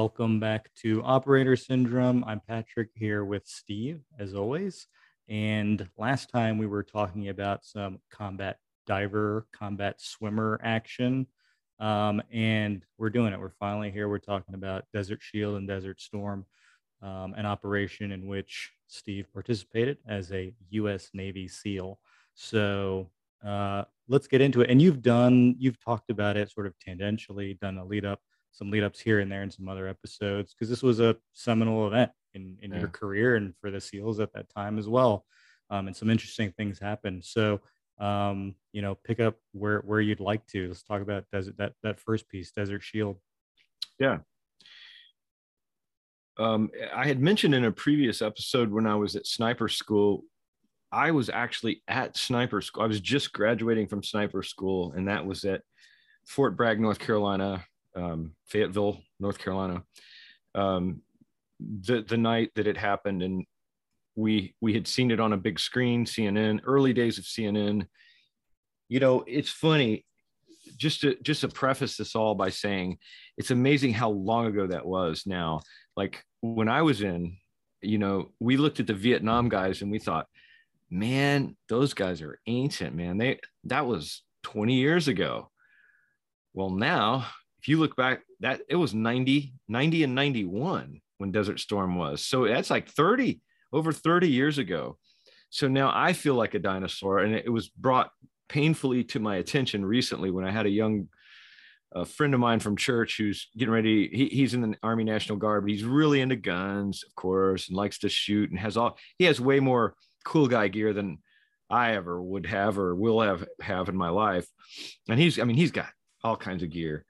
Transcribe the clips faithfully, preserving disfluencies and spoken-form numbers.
Welcome back to Operator Syndrome. I'm Patrick here with Steve, as always. And last time we were talking about some combat diver, combat swimmer action. Um, and we're doing it. We're finally here. We're talking about Desert Shield and Desert Storm, um, an operation in which Steve participated as a U S Navy SEAL. So uh, let's get into it. And you've done, you've talked about it sort of tangentially, done a lead up. Some lead ups here and there in some other episodes, because this was a seminal event in, in yeah. your career and for the SEALs at that time as well. Um, and some interesting things happened. So, um, you know, pick up where, where you'd like to. Let's talk about desert, that, that first piece, Desert Shield. Yeah. Um, I had mentioned in a previous episode when I was at sniper school, I was actually at sniper school. I was just graduating from sniper school, and that was at Fort Bragg, North Carolina. Um, Fayetteville, North Carolina, um, the the night that it happened, and we we had seen it on a big screen, C N N, early days of C N N. You know, it's funny, just to just to preface this all by saying, it's amazing how long ago that was now. Like when I was in, you know, we looked at the Vietnam guys and we thought, man, those guys are ancient, man. They that was twenty years ago. Well, now, if you look back, that it was ninety, ninety and ninety-one when Desert Storm was. So that's like thirty, over thirty years ago. So now I feel like a dinosaur, and it was brought painfully to my attention recently when I had a young a friend of mine from church who's getting ready. He, he's in the Army National Guard, but he's really into guns, of course, and likes to shoot, and has all he has way more cool guy gear than I ever would have or will have have in my life. And he's, I mean, he's got all kinds of gear.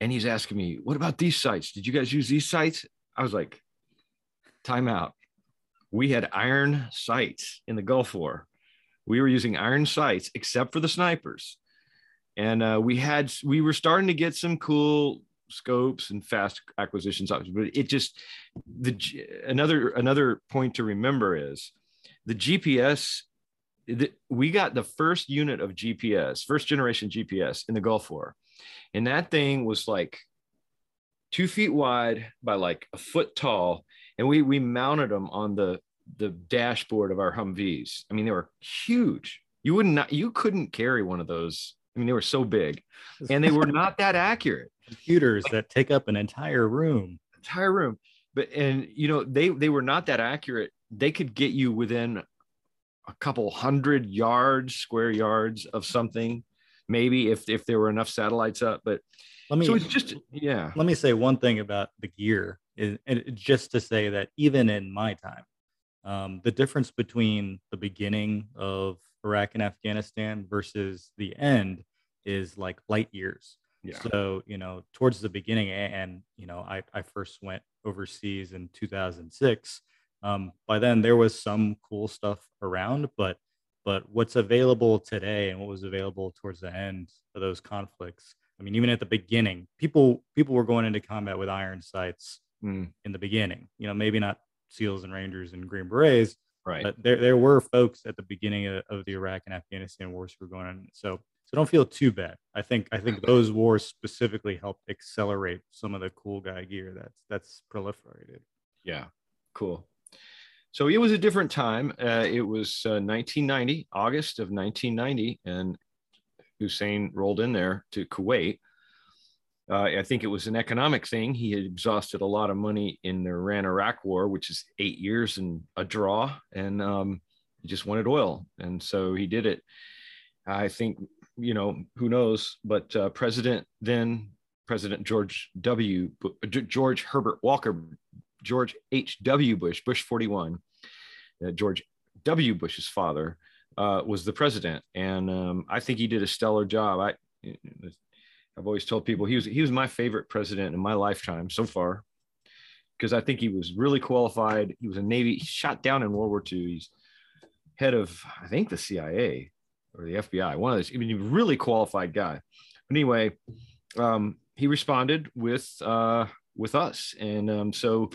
And he's asking me, what about these sites? Did you guys use these sites? I was like, time out. We had iron sights in the Gulf War. We were using iron sights, except for the snipers. And uh, we had, we were starting to get some cool scopes and fast acquisitions, but it just, the another, another point to remember is the G P S, the, we got the first unit of G P S, first generation G P S in the Gulf War. And that thing was like two feet wide by like a foot tall. And we, we mounted them on the, the dashboard of our Humvees. I mean, they were huge. You would not, you couldn't carry one of those. I mean, they were so big, and they were not that accurate. Computers like, that take up an entire room, entire room. But, and you know, they, they were not that accurate. They could get you within a couple hundred yards, square yards of something. Maybe if, if there were enough satellites up, but let me, so it's just, yeah. Let me say one thing about the gear is, and just to say that even in my time, um, the difference between the beginning of Iraq and Afghanistan versus the end is like light years. Yeah. So, you know, towards the beginning, and, you know, I, I first went overseas in two thousand six. Um, by then there was some cool stuff around, but But what's available today and what was available towards the end of those conflicts, I mean, even at the beginning, people people were going into combat with iron sights mm. in the beginning. You know, maybe not SEALs and Rangers and Green Berets, right? But there, there were folks at the beginning of, of the Iraq and Afghanistan wars who were going on. So so don't feel too bad. I think I think those wars specifically helped accelerate some of the cool guy gear that's that's proliferated. Yeah, cool. So it was a different time. Uh, it was uh, nineteen ninety, August of nineteen ninety, and Hussein rolled in there to Kuwait. Uh, I think it was an economic thing. He had exhausted a lot of money in the Iran-Iraq war, which is eight years and a draw, and um, he just wanted oil, and so he did it. I think, you know, who knows, but uh, President then, President George W., George Herbert Walker George H W Bush, Bush forty-one, uh, George W. Bush's father, uh, was the president. And um, I think he did a stellar job. I, I've always told people he was, he was my favorite president in my lifetime so far, because I think he was really qualified. He was a Navy, shot down in World War Two. He's head of, I think, the C I A or the F B I, one of those. I mean, he was a really qualified guy. But anyway, um, he responded with... Uh, with us. And um, so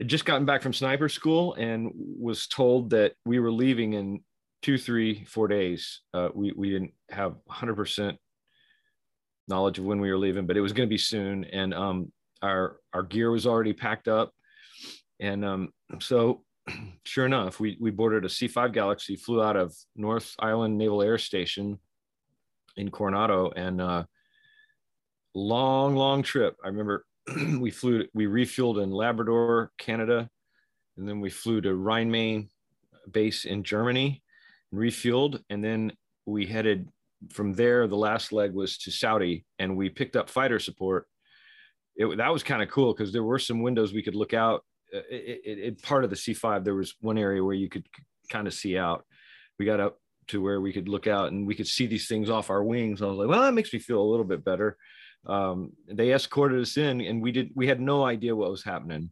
I'd just gotten back from sniper school and was told that we were leaving in two, three, four days. Uh, we, we didn't have one hundred percent knowledge of when we were leaving, but it was going to be soon. And um, our our gear was already packed up, and um, so sure enough, we we boarded a C five Galaxy, flew out of North Island Naval Air Station in Coronado, and uh, long long trip. I remember we flew, we refueled in Labrador, Canada, and then we flew to Rhein-Main base in Germany, refueled, and then we headed from there. The last leg was to Saudi, and we picked up fighter support. It, that was kind of cool because there were some windows we could look out. It, it, it part of the C five, there was one area where you could kind of see out. We got up to where we could look out, and we could see these things off our wings. I was like, well, that makes me feel a little bit better. Um, they escorted us in, and we did. We had no idea what was happening.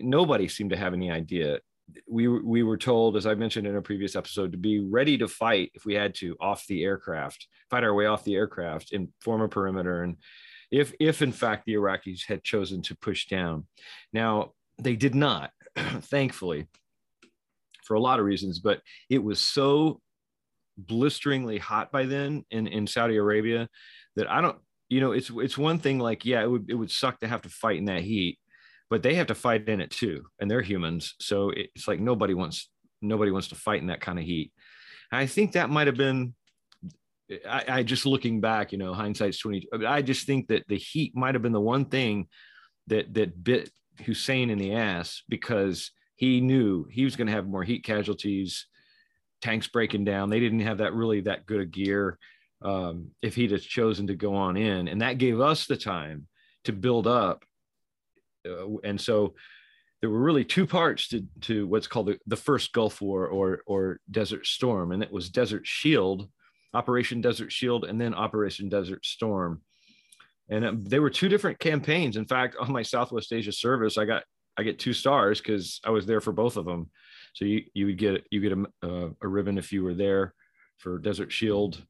Nobody seemed to have any idea. We we were told, as I mentioned in a previous episode, to be ready to fight if we had to off the aircraft, fight our way off the aircraft and form a perimeter. And if if in fact the Iraqis had chosen to push down, now they did not, thankfully, for a lot of reasons. But it was so blisteringly hot by then in in Saudi Arabia that I don't, you know, it's it's one thing like, yeah, it would it would suck to have to fight in that heat, but they have to fight in it too, and they're humans. So it's like nobody wants nobody wants to fight in that kind of heat. And I think that might have been, I, I just looking back, you know, hindsight's twenty. I just think that the heat might have been the one thing that that bit Hussein in the ass, because he knew he was going to have more heat casualties, tanks breaking down. They didn't have that really that good of gear um, if he'd have chosen to go on in, and that gave us the time to build up. Uh, and so there were really two parts to, to what's called the, the first Gulf War or, or Desert Storm. And it was Desert Shield, Operation Desert Shield, and then Operation Desert Storm. And um, they were two different campaigns. In fact, on my Southwest Asia service, I got, I get two stars because I was there for both of them. So you, you would get, you get a, uh, a ribbon if you were there for Desert Shield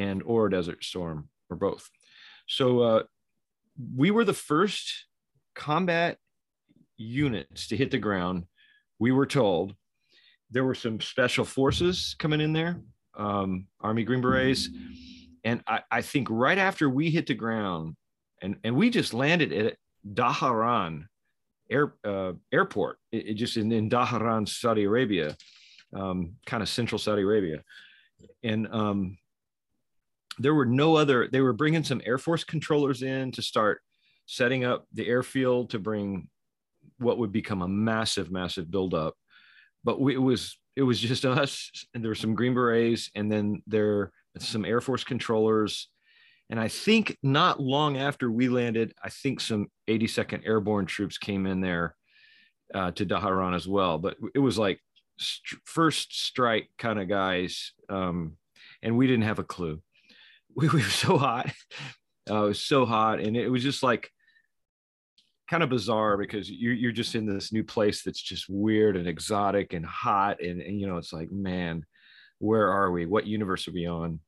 and or Desert Storm or both. So uh, we were the first combat units to hit the ground. We were told there were some special forces coming in there, um, Army Green Berets. And I, I think right after we hit the ground, and, and we just landed at Dhahran air, uh, airport, it, it just in, in Dhahran, Saudi Arabia, um, kind of central Saudi Arabia. And um, there were no other, they were bringing some Air Force controllers in to start setting up the airfield to bring what would become a massive, massive buildup. But we, it was it was just us, and there were some Green Berets, and then there some Air Force controllers. And I think not long after we landed, I think some eighty-second Airborne troops came in there uh, to Dhahran as well. But it was like st- first strike kind of guys, um, and we didn't have a clue. We, we were so hot. Uh, it was so hot, and it was just like, kind of bizarre because you're, you're just in this new place that's just weird and exotic and hot. And, and, you know, it's like, man, where are we? What universe are we on?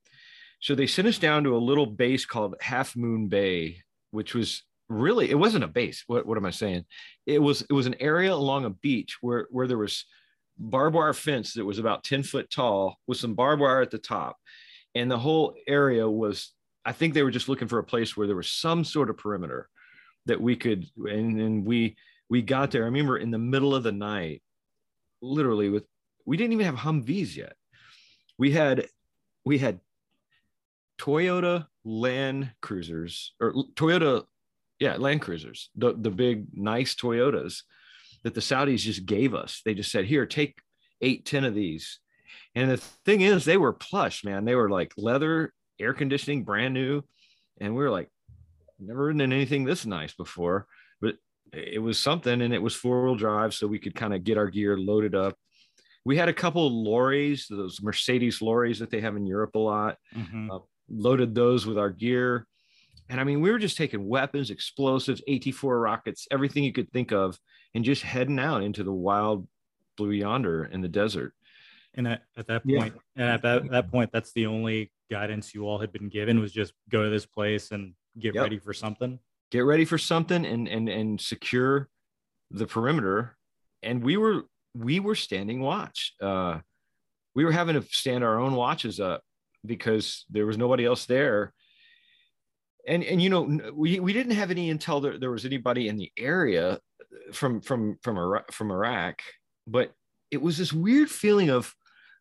So they sent us down to a little base called Half Moon Bay, which was really, it wasn't a base. What, what am I saying? It was, it was an area along a beach where, where there was barbed wire fence that was about ten foot tall with some barbed wire at the top. And the whole area was, I think they were just looking for a place where there was some sort of perimeter that we could, and then we we got there. I remember in the middle of the night, literally with, we didn't even have Humvees yet. We had we had Toyota Land Cruisers or Toyota, yeah, Land Cruisers, the, the big nice Toyotas that the Saudis just gave us. They just said, here, take eight, ten of these. And the thing is, they were plush, man. They were like leather, air conditioning, brand new. And we were like, never ridden in anything this nice before, but it was something, and it was four-wheel drive, so we could kind of get our gear loaded up. We had a couple of lorries, those Mercedes lorries that they have in Europe a lot, mm-hmm. uh, loaded those with our gear. And I mean, we were just taking weapons, explosives, A T four rockets, everything you could think of, and just heading out into the wild blue yonder in the desert. And at, at that point, yeah. and at that, that point, that's the only guidance you all had been given, was just go to this place and get yep. ready for something. Get ready for something and and and secure the perimeter. And we were we were standing watch. Uh, we were having to stand our own watches up because there was nobody else there. And, and you know, we, we didn't have any intel that there was anybody in the area from, from, from, Iraq, from Iraq, but it was this weird feeling of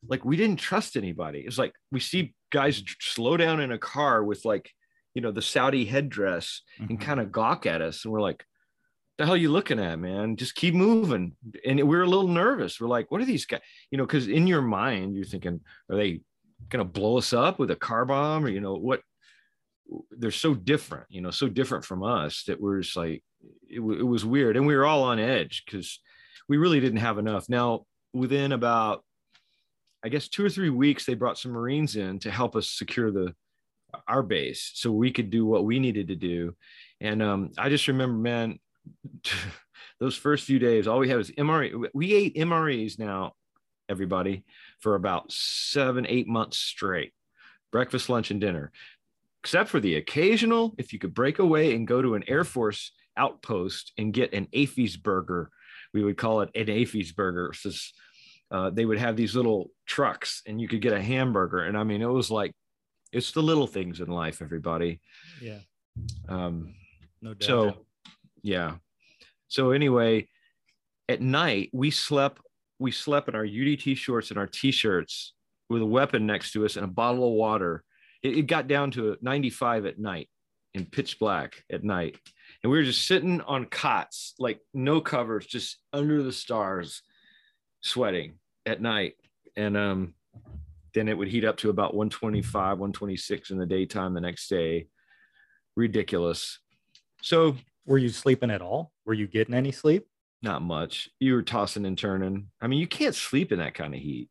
like, we didn't trust anybody. It's like, we see guys slow down in a car with like, you know, the Saudi headdress mm-hmm. and kind of gawk at us. And we're like, the hell are you looking at, man? Just keep moving. And we were a little nervous. We're like, what are these guys? You know, because in your mind, you're thinking, are they going to blow us up with a car bomb? Or, you know, what? They're so different, you know, so different from us that we're just like, it, w- it was weird. And we were all on edge because we really didn't have enough. Now, within about, I guess, two or three weeks, they brought some Marines in to help us secure the our base so we could do what we needed to do. And um, I just remember, man, those first few days, all we had was M R E. We ate M R Es now, everybody, for about seven, eight months straight. Breakfast, lunch, and dinner. Except for the occasional, if you could break away and go to an Air Force outpost and get an Afy's burger, we would call it an Afy's burger. Just, uh, they would have these little trucks and you could get a hamburger. And I mean, it was like, it's the little things in life, everybody. Yeah. Um, no doubt. So, yeah. So anyway, at night we slept, we slept in our U D T shorts and our t-shirts with a weapon next to us and a bottle of water. It got down to ninety-five at night in pitch black at night. And we were just sitting on cots, like no covers, just under the stars, sweating at night. And um, then it would heat up to about one twenty-five, one twenty-six in the daytime the next day. Ridiculous. So were you sleeping at all? Were you getting any sleep? Not much. You were tossing and turning. I mean, you can't sleep in that kind of heat.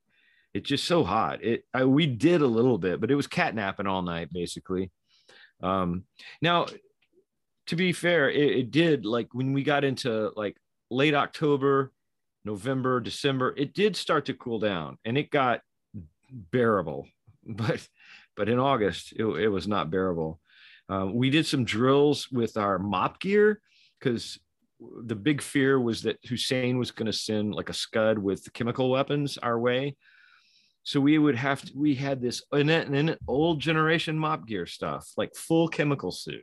It's just so hot. It I, we did a little bit, but it was catnapping all night, basically. Um, now, to be fair, it, it did, like when we got into like late October, November, December, it did start to cool down and it got bearable. But but in August, it, it was not bearable. Uh, we did some drills with our mop gear because the big fear was that Hussein was going to send like a scud with chemical weapons our way. So we would have to, we had this and then old generation mop gear stuff, like full chemical suit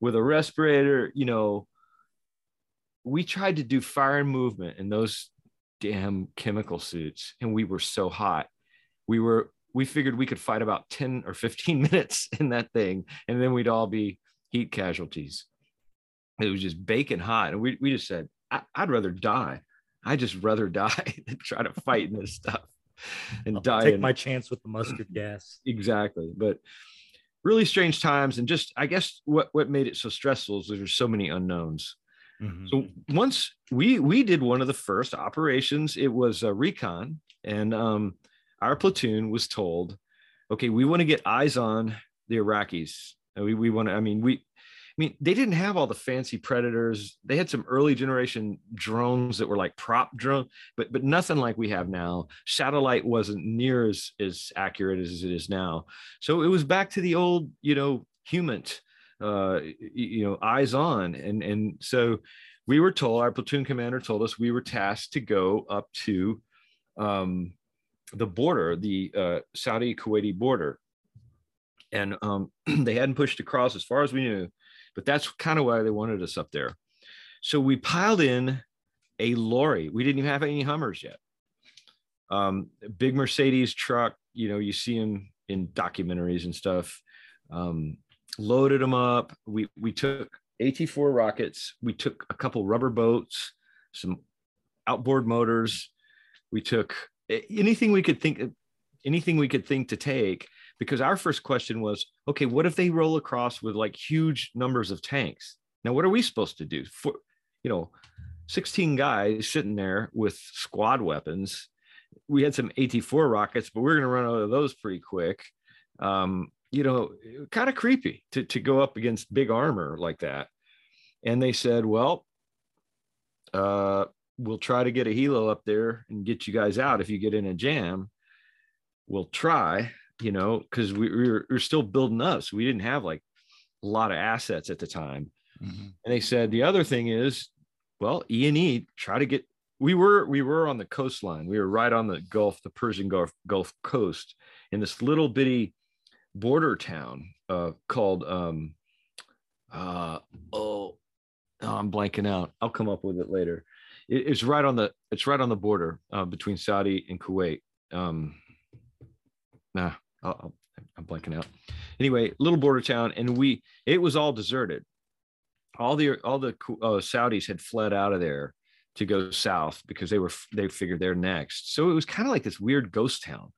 with a respirator, you know, we tried to do fire and movement in those damn chemical suits. And we were so hot. We were, we figured we could fight about ten or fifteen minutes in that thing. And then we'd all be heat casualties. It was just baking hot. And we, we just said, I, I'd rather die. I just rather die than try to fight in this stuff. And I'll die take in. my chance with the mustard gas. Exactly. But really strange times. And just, I guess what, what made it so stressful is there's so many unknowns. Mm-hmm. So once we, we did one of the first operations, it was a recon and um, our platoon was told, okay, we want to get eyes on the Iraqis. And we, we want to, I mean, we, I mean, they didn't have all the fancy Predators. They had some early generation drones that were like prop drone, but but nothing like we have now. Satellite wasn't near as, as accurate as it is now. So it was back to the old, you know, human, uh, you know, eyes on. And, and so we were told, our platoon commander told us we were tasked to go up to um, the border, the uh, Saudi-Kuwaiti border. And um, they hadn't pushed across as far as we knew. But that's kind of why they wanted us up there. So we piled in a lorry. We didn't even have any Hummers yet. Um, big Mercedes truck, you know, you see them in documentaries and stuff. Um, loaded them up. We we took A T four rockets. We took a couple rubber boats, some outboard motors. We took anything we could think, anything we could think to take. Because our first question was, okay, what if they roll across with like huge numbers of tanks? Now, what are we supposed to do? For, you know, sixteen guys sitting there with squad weapons. We had some A T four rockets, but we're going to run out of those pretty quick. Um, you know, kind of creepy to, to go up against big armor like that. And they said, well, uh, we'll try to get a helo up there and get you guys out. If you get in a jam, we'll try. You know, because we, we, were, we were still building up. So we didn't have like a lot of assets at the time. Mm-hmm. And they said, the other thing is, well, E and E, try to get, we were, we were on the coastline. We were right on the Gulf, the Persian Gulf, Gulf coast in this little bitty border town uh, called um, Uh, oh, oh, I'm blanking out. I'll come up with it later. It, it's right on the it's right on the border uh, between Saudi and Kuwait. Um, nah, I'll, I'm blanking out. Anyway, little border town, and we it was all deserted. All the all the uh, Saudis had fled out of there to go south because they were they figured they're next. So it was kind of like this weird ghost town.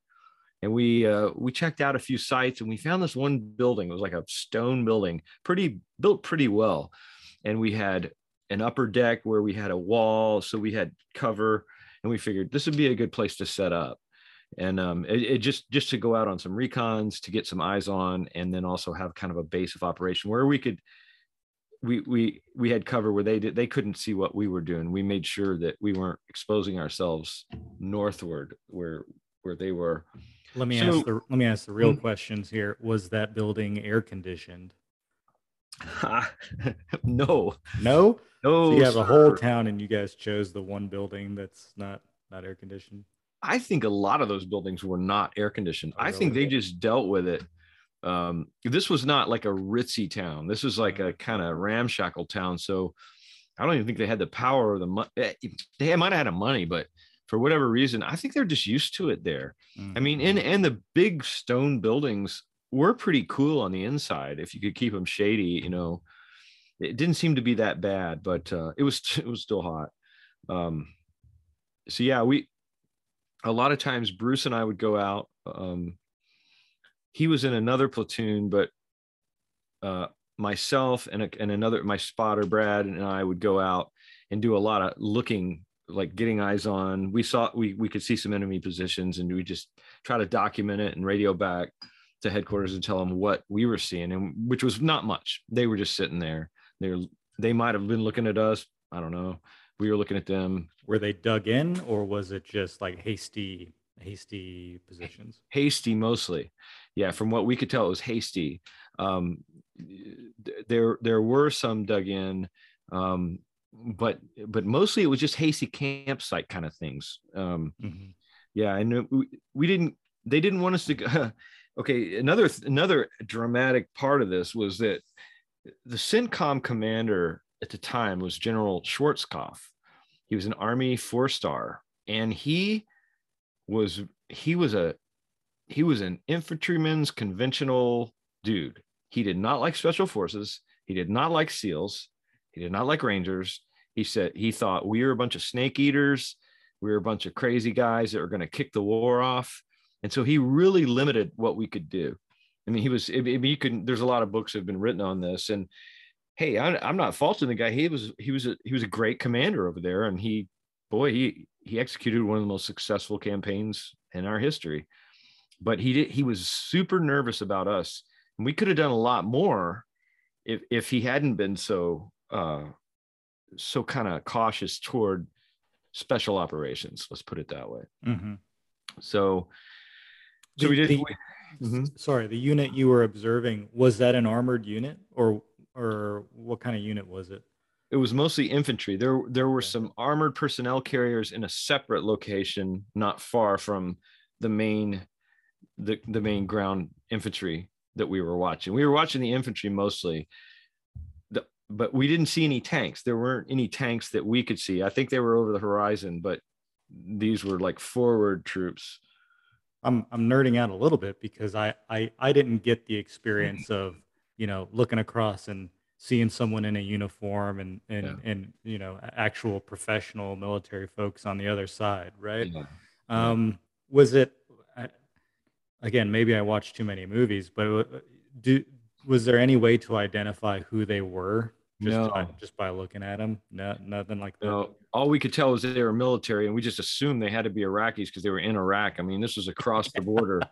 And we uh, we checked out a few sites, and we found this one building. It was like a stone building, pretty built pretty well. And we had an upper deck where we had a wall, so we had cover. And we figured this would be a good place to set up, and um, it, it just just to go out on some recons to get some eyes on, and then also have kind of a base of operation where we could. We we we had cover where they did they couldn't see what we were doing. We made sure that we weren't exposing ourselves northward where where they were. Let me so, ask the let me ask the real mm, questions here. Was that building air conditioned? No, no, no. So you have sir. a whole town, and you guys chose the one building that's not not air conditioned. I think a lot of those buildings were not air conditioned. Oh, I really? think they just dealt with it. Um, this was not like a ritzy town. This was like a kind of ramshackle town. So I don't even think they had the power or the money. They might have had the money, but for whatever reason, I think they're just used to it there. Mm-hmm. I mean, and, and the big stone buildings were pretty cool on the inside. If you could keep them shady, you know, it didn't seem to be that bad, but uh, it was it was still hot. Um, so, yeah, we a lot of times Bruce and I would go out. Um, He was in another platoon, but uh, myself and, and another, my spotter, Brad, and I would go out and do a lot of looking, like getting eyes on. We saw, we, we could see some enemy positions, and we just try to document it and radio back to headquarters and tell them what we were seeing, and which was not much. They were just sitting there. They were, they might have been looking at us. I don't know. We were looking at them. Were they dug in, or was it just like hasty? hasty positions hasty mostly yeah from what we could tell, it was hasty. um there there were some dug in, um but but mostly it was just hasty campsite kind of things. um mm-hmm. Yeah, and we, we didn't they didn't want us to go. Okay, another another dramatic part of this was that the CENTCOM commander at the time was General Schwarzkopf. He was an Army four-star, and he was he was a he was an infantryman's conventional dude. He did not like special forces. He did not like SEALs. He did not like Rangers. He said he thought we were a bunch of snake eaters. We were a bunch of crazy guys that were going to kick the war off. And so he really limited what we could do. I mean, he was if, if you could, there's a lot of books that have been written on this. And hey, I, I'm not faulting the guy. He was he was a, he was a great commander over there, and he boy he. He executed one of the most successful campaigns in our history, but he did, he was super nervous about us, and we could have done a lot more if, if he hadn't been so, uh, so kind of cautious toward special operations. Let's put it that way. Mm-hmm. So, so the, we did. The, mm-hmm. Sorry, the unit you were observing, was that an armored unit, or, or what kind of unit was it? It was mostly infantry. There, there were some armored personnel carriers in a separate location, not far from the main, the, the main ground infantry that we were watching. We were watching the infantry mostly, the, but we didn't see any tanks. There weren't any tanks that we could see. I think they were over the horizon, but these were like forward troops. I'm I'm nerding out a little bit because I I, I didn't get the experience of, you know, looking across and seeing someone in a uniform and, and, yeah. and, you know, actual professional military folks on the other side. Right. Yeah. Um, was it, I, again, maybe I watched too many movies, but do, was there any way to identify who they were just, no. by, just by looking at them? No, nothing like that. No. All we could tell was that they were military, and we just assumed they had to be Iraqis because they were in Iraq. I mean, this was across the border,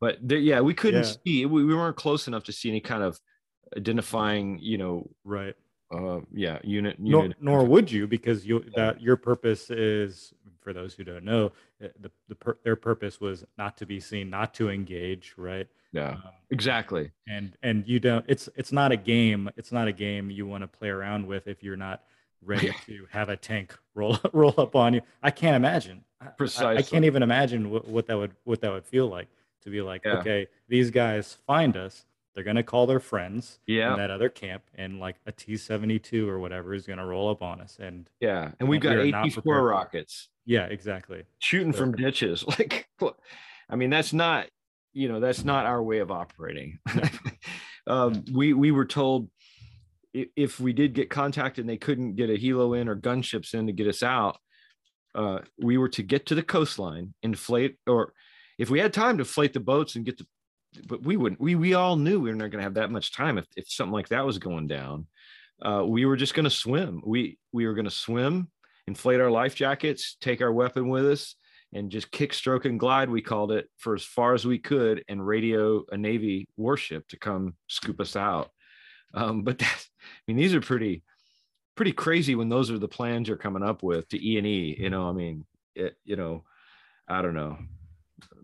but there, yeah, we couldn't yeah. see, we, we weren't close enough to see any kind of identifying, you know, right. Uh, yeah. Unit, unit. Nor, nor would you, because you, that your purpose is, for those who don't know, the, the per, their purpose was not to be seen, not to engage. Right. Yeah, um, exactly. And, and you don't, it's, it's not a game. It's not a game you want to play around with if you're not ready to have a tank roll, roll up on you. I can't imagine. Precisely. I, I can't even imagine what, what that would, what that would feel like to be like, yeah. okay, these guys find us. They're going to call their friends yeah. in that other camp, and like a T seventy-two or whatever is going to roll up on us. And yeah, and we've got A T four rockets. Yeah, exactly. Shooting so, from ditches. Like, I mean, that's not, you know, that's not our way of operating. No. um, we, we were told if we did get contacted and they couldn't get a helo in or gunships in to get us out, uh, we were to get to the coastline, inflate, or if we had time to inflate the boats and get the, but we wouldn't, we, we all knew we were not going to have that much time. If, if something like that was going down, uh, we were just going to swim. We, we were going to swim, inflate our life jackets, take our weapon with us, and just kick, stroke, and glide, we called it, for as far as we could, and radio a Navy warship to come scoop us out. Um, but that's, I mean, these are pretty, pretty crazy when those are the plans you're coming up with to E and E, you know, I mean, it, you know, I don't know.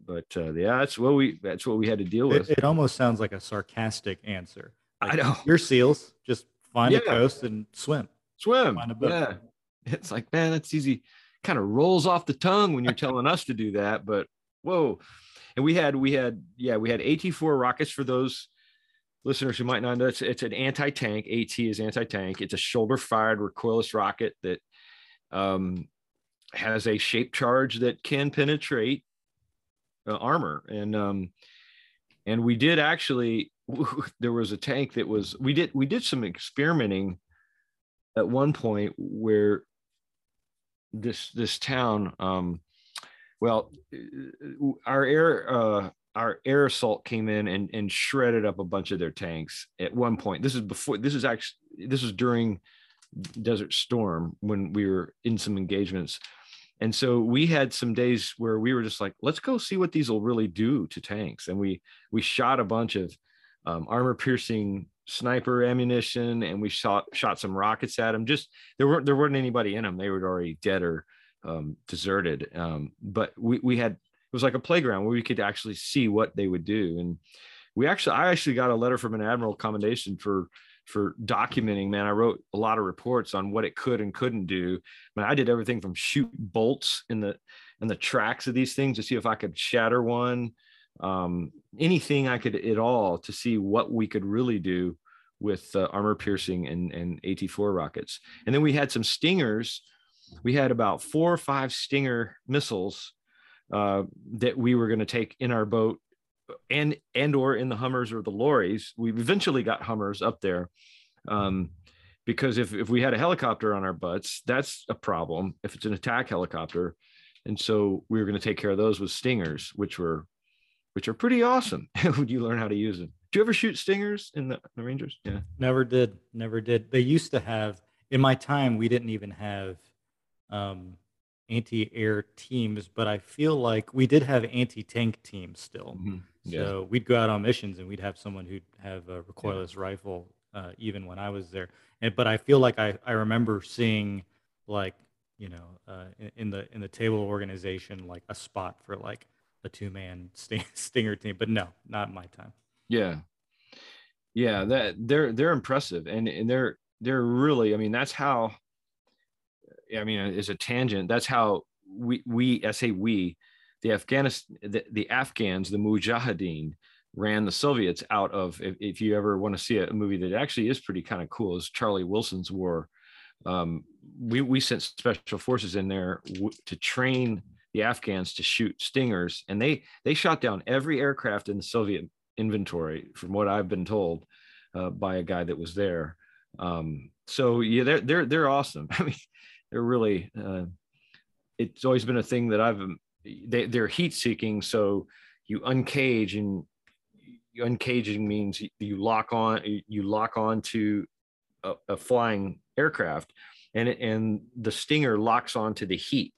But uh, yeah, that's what we that's what we had to deal with. It, it almost sounds like a sarcastic answer. Like, I know. You're SEALs, just find yeah. a coast and swim. Swim. Find a boat. Yeah. It's like, man, that's easy. Kind of rolls off the tongue when you're telling us to do that, but whoa. And we had we had yeah, we had A T four rockets for those listeners who might not know. It's it's an anti-tank. AT is anti-tank. It's a shoulder-fired recoilless rocket that um has a shaped charge that can penetrate Uh, armor. And um and we did actually there was a tank that was we did we did some experimenting at one point where this this town um well our air uh our air assault came in and and shredded up a bunch of their tanks at one point. This is before this is actually this was during Desert Storm when we were in some engagements. And so we had some days where we were just like, let's go see what these will really do to tanks. And we we shot a bunch of um, armor-piercing sniper ammunition, and we shot shot some rockets at them. Just there weren't there weren't anybody in them; they were already dead or um, deserted. Um, but we we had it was like a playground where we could actually see what they would do. And we actually I actually got a letter from an admiral commendation for. for documenting, man. I wrote a lot of reports on what it could and couldn't do. I mean, I did everything from shoot bolts in the in the tracks of these things to see if I could shatter one, um, anything I could at all to see what we could really do with uh, armor piercing and, and A T four rockets. And then we had some Stingers. We had about four or five Stinger missiles uh, that we were going to take in our boat and and or in the Hummers or the lorries. We eventually got Hummers up there um because if, if we had a helicopter on our butts, that's a problem if it's an attack helicopter. And so we were going to take care of those with Stingers, which were which are pretty awesome when you learn how to use them. Do you ever shoot Stingers in the, the Rangers? Yeah, never did never did they used to have, in my time we didn't even have um anti-air teams, but I feel like we did have anti-tank teams still. Mm-hmm. Yeah. So we'd go out on missions and we'd have someone who'd have a recoilless yeah. rifle, uh, even when I was there. And but I feel like I, I remember seeing, like, you know, uh, in, in the in the table organization, like a spot for like a two-man st- stinger team. But no, not my time. Yeah, yeah, that they're they're impressive, and and they're they're really. I mean, that's how. I mean, it's a tangent. That's how we we I say we. The Afghanistan, the, the Afghans, the Mujahideen, ran the Soviets out of. If, if you ever want to see a movie that actually is pretty kind of cool, is Charlie Wilson's War. Um, we we sent special forces in there w- to train the Afghans to shoot Stingers, and they they shot down every aircraft in the Soviet inventory, from what I've been told, uh, by a guy that was there. Um, so yeah, they're they're they're awesome. I mean, they're really. Uh, it's always been a thing that I've. They, they're heat seeking, so you uncage, and you, uncaging means you, you lock on you lock on to a, a flying aircraft, and it, and the Stinger locks onto the heat,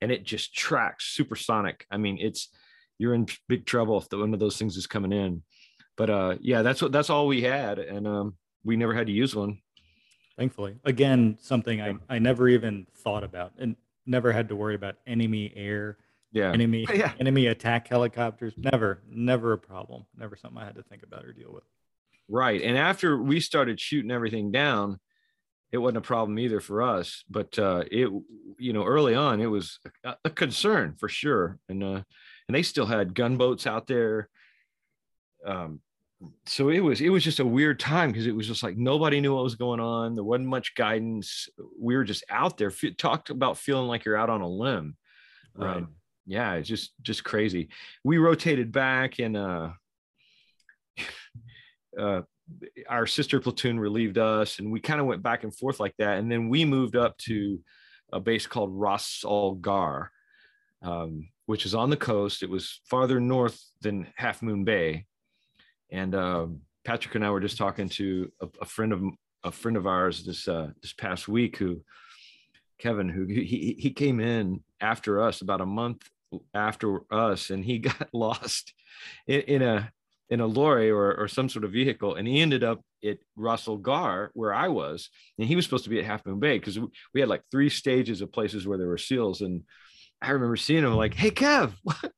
and it just tracks supersonic. I mean, it's you're in big trouble if the, one of those things is coming in. But uh, yeah, that's what that's all we had, and um, we never had to use one, thankfully. Again, something I I never even thought about, and never had to worry about enemy air. Yeah. Enemy, yeah. enemy attack helicopters. Never, never a problem. Never something I had to think about or deal with. Right. And after we started shooting everything down, it wasn't a problem either for us. But uh, it, you know, early on, it was a, a concern for sure. And uh, and they still had gunboats out there. Um, so it was, it was just a weird time because it was just like, nobody knew what was going on. There wasn't much guidance. We were just out there. F- talked about feeling like you're out on a limb. Right. Um, yeah. It's just, just crazy. We rotated back and, uh, uh, our sister platoon relieved us, and we kind of went back and forth like that. And then we moved up to a base called Ras al-Ghar, um, which is on the coast. It was farther north than Half Moon Bay. And um, Patrick and I were just talking to a, a friend of a friend of ours this uh, this past week, who Kevin, who he he came in after us, about a month after us, and he got lost in, in a in a lorry or, or some sort of vehicle. And he ended up at Ras al-Ghar, where I was, and he was supposed to be at Half Moon Bay, because we had like three stages of places where there were SEALs. And I remember seeing him like, "Hey, Kev, what?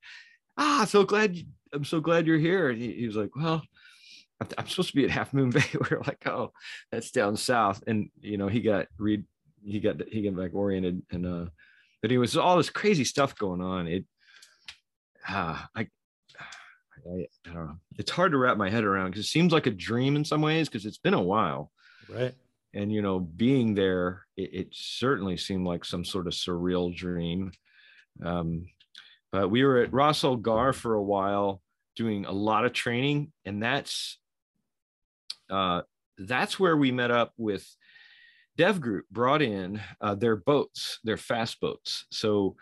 ah, so glad, you, I'm so glad you're here." And he, he was like, "Well, I'm, I'm supposed to be at Half Moon Bay." We're like, "Oh, that's down south." And, you know, he got read, he got, he got back oriented. And, uh, but he was all this crazy stuff going on. It, ah, uh, I, I, I don't know. It's hard to wrap my head around, because it seems like a dream in some ways, because it's been a while. Right. And, you know, being there, it, it certainly seemed like some sort of surreal dream. Um, but we were at Ras al-Ghar for a while, doing a lot of training. And that's, uh, that's where we met up with Dev Group, brought in uh, their boats, their fast boats. So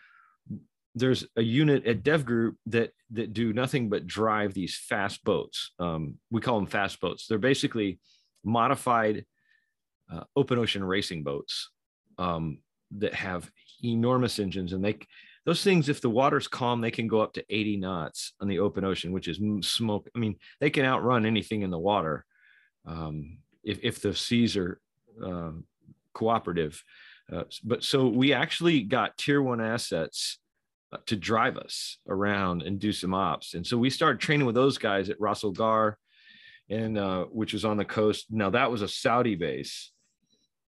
there's a unit at Dev Group that that do nothing but drive these fast boats. Um, we call them fast boats. They're basically modified uh, open ocean racing boats um, that have enormous engines. And they those things, if the water's calm, they can go up to eighty knots on the open ocean, which is smoke. I mean, they can outrun anything in the water um, if, if the seas are uh, cooperative. Uh, but so we actually got tier one assets to drive us around and do some ops. And so we started training with those guys at Ras al-Ghar, and uh, which was on the coast. Now that was a Saudi base.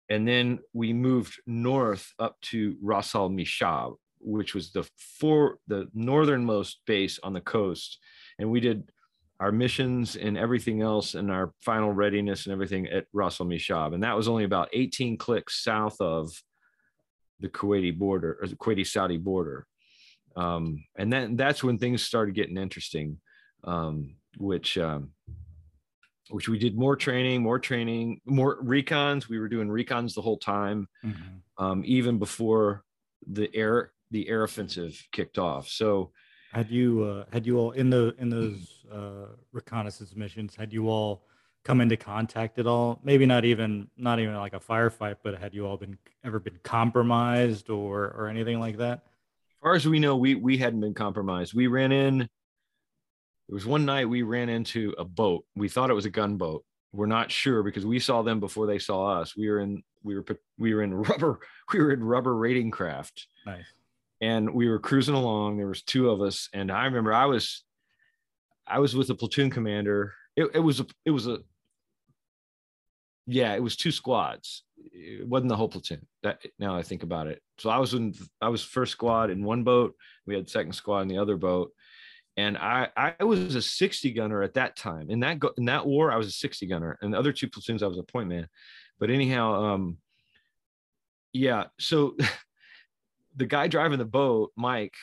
And then we moved north up to Ras Al Mishab, which was the four, the northernmost base on the coast. And we did our missions and everything else and our final readiness and everything at Ras Al Mishab. And that was only about eighteen clicks south of the Kuwaiti border, or the Kuwaiti-Saudi border. Um, and then that's when things started getting interesting, um, which, um, which we did more training, more training, more recons. We were doing recons the whole time, mm-hmm. um, even before the air, the air offensive kicked off. So had you, uh, had you all in the, in those, uh, reconnaissance missions, had you all come into contact at all? Maybe not even, not even like a firefight, but had you all been ever been compromised or, or anything like that? As far as we know, we we hadn't been compromised. We ran in, there was one night we ran into a boat. We thought it was a gunboat. We're not sure, because we saw them before they saw us. We were in, we were, we were in rubber, we were in rubber raiding craft. Nice. And we were cruising along. There was two of us. And I remember I was, I was with the platoon commander. It, it was, a, it was a, yeah, it was two squads. It wasn't the whole platoon. That, now I think about it. So I was in, I was first squad in one boat. We had second squad in the other boat. And I, I was a sixty gunner at that time. In that, in that war, I was a sixty gunner. And the other two platoons, I was a point man. But anyhow, um, yeah. So the guy driving the boat, Mike,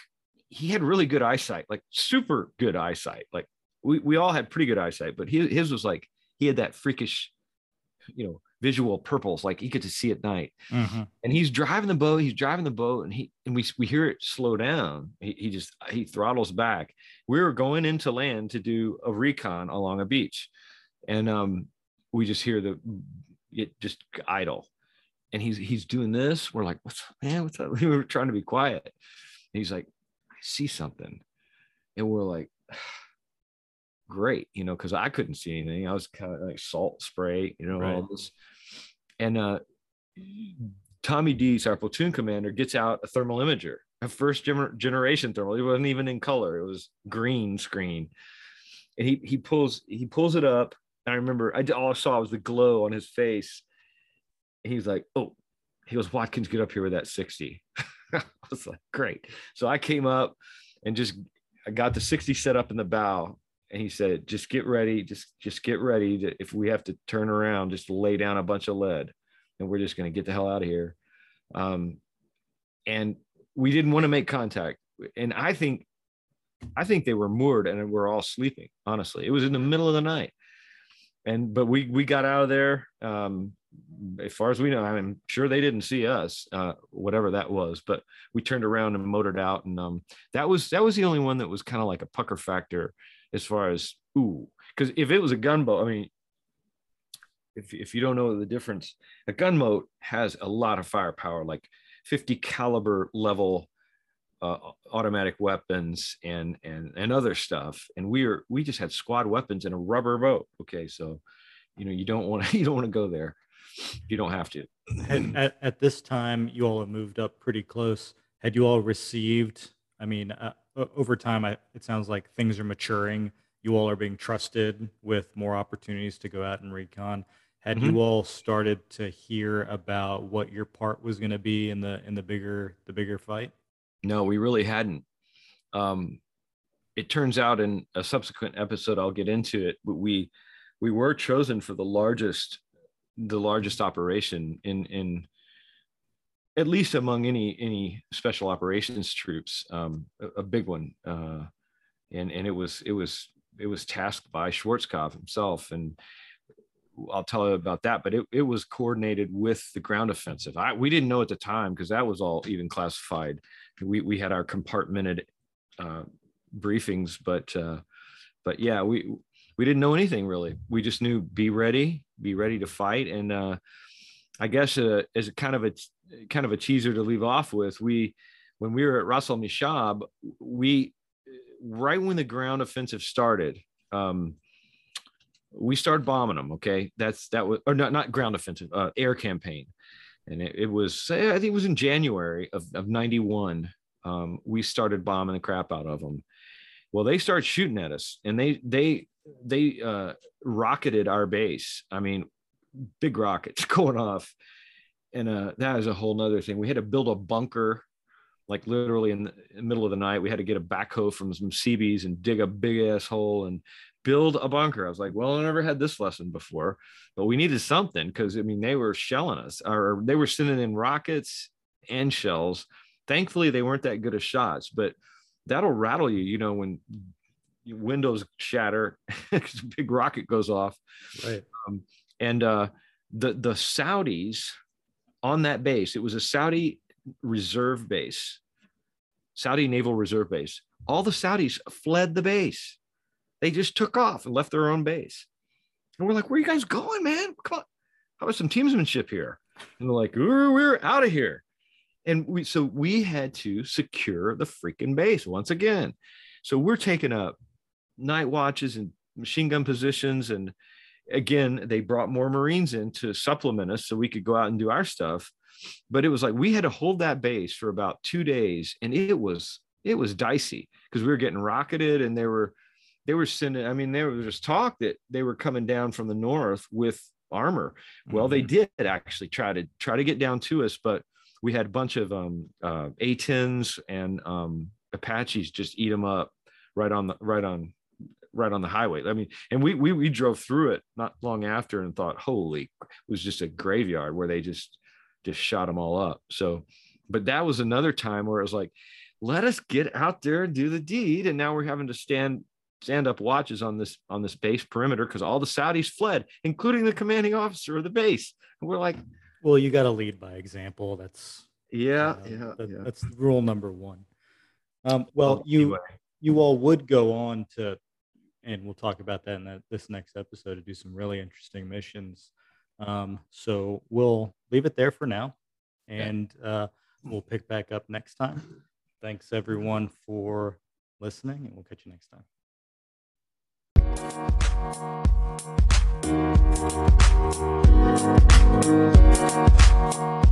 he had really good eyesight, like super good eyesight. Like we, we all had pretty good eyesight, but his, his was like, he had that freakish, you know, visual purples, like you get to see at night. Mm-hmm. And he's driving the boat, he's driving the boat, and he and we we hear it slow down. He, he just he throttles back. We were going into land to do a recon along a beach, and um, we just hear the it just idle, and he's he's doing this. We're like, "What's up, man? What's up?" We were trying to be quiet. And he's like, "I see something," and we're like, "Great," you know, because I couldn't see anything. I was kind of like salt spray, you know, right. all this. And uh, Tommy Dees, our platoon commander, gets out a thermal imager, a first gener- generation thermal. It wasn't even in color; it was green screen. And he he pulls he pulls it up. And I remember I all I saw was the glow on his face. And he was like, "Oh," he goes, "Watkins, get up here with that sixty." I was like, "Great!" So I came up and just I got the sixty set up in the bow. And he said, just get ready, just just get ready to, if we have to turn around, just lay down a bunch of lead and we're just going to get the hell out of here. Um, and we didn't want to make contact. And I think, I think they were moored and we're all sleeping. Honestly, it was in the middle of the night. And, but we, we got out of there. Um, as far as we know, I'm sure they didn't see us, uh, whatever that was, but we turned around and motored out. And, um, that was, that was the only one that was kind of like a pucker factor as far as, ooh, because if it was a gunboat, I mean, if, if you don't know the difference, a gunboat has a lot of firepower, like fifty caliber level uh, automatic weapons and, and, and other stuff. And we were, we just had squad weapons in a rubber boat. Okay. So, you know, you don't want to, you don't want to go there if you don't have to. And at, at this time, you all have moved up pretty close. Had you all received, I mean, uh, over time, I, it sounds like things are maturing. You all are being trusted with more opportunities to go out and recon. Had mm-hmm. you all started to hear about what your part was going to be in the in the bigger the bigger fight? No, we really hadn't. Um, it turns out in a subsequent episode, I'll get into it, but we we were chosen for the largest the largest operation in in. At least among any any special operations troops, um, a, a big one, uh, and and it was it was it was tasked by Schwarzkopf himself, and I'll tell you about that. But it it was coordinated with the ground offensive. I we didn't know at the time because that was all even classified. We we had our compartmented uh, briefings, but uh, but yeah, we we didn't know anything really. We just knew be ready, be ready to fight, and uh, I guess uh, as a kind of a kind of a teaser to leave off with, we, when we were at Ras Al Mishab, we, right when the ground offensive started, um, we started bombing them. Okay. That's, that was, or not, not ground offensive, uh, air campaign. And it, it was, I think it was in January of, of ninety-one. Um, we started bombing the crap out of them. Well, they started shooting at us and they, they, they uh, rocketed our base. I mean, big rockets going off. And uh, that is a whole nother thing. We had to build a bunker, like literally in the, in the middle of the night. We had to get a backhoe from some Seabees and dig a big ass hole and build a bunker. I was like, well, I never had this lesson before, but we needed something because, I mean, they were shelling us, or they were sending in rockets and shells. Thankfully, they weren't that good of shots, but that'll rattle you, you know, when your windows shatter, because a big rocket goes off. Right. Um, and uh, the the Saudis... on that base, it was a Saudi reserve base, Saudi Naval Reserve Base. All the Saudis fled the base. They just took off and left their own base. And we're like, where are you guys going, man? Come on. How about some teamsmanship here? And they're like, we're, we're out of here. And we, so we had to secure the freaking base once again. So we're taking up night watches and machine gun positions, and again, they brought more Marines in to supplement us so we could go out and do our stuff. But it was like we had to hold that base for about two days, and it was it was dicey because we were getting rocketed, and they were they were sending. I mean, there was talk that they were coming down from the north with armor. Well, mm-hmm. they did actually try to try to get down to us, but we had a bunch of um, uh, A tens and um, Apaches just eat them up right on the right on. right on the highway. I mean, and we, we, we drove through it not long after and thought, holy, it was just a graveyard where they just, just shot them all up. So, but that was another time where it was like, let us get out there and do the deed. And now we're having to stand, stand up watches on this, on this base perimeter. Cause all the Saudis fled, including the commanding officer of the base. And we're like, well, you got to lead by example. That's yeah. You know, yeah, that, yeah. That's rule number one. Um, well, well you, anyway. you all would go on to, and we'll talk about that in the, this next episode, to do some really interesting missions. Um, so we'll leave it there for now, and uh, we'll pick back up next time. Thanks, everyone, for listening, and we'll catch you next time.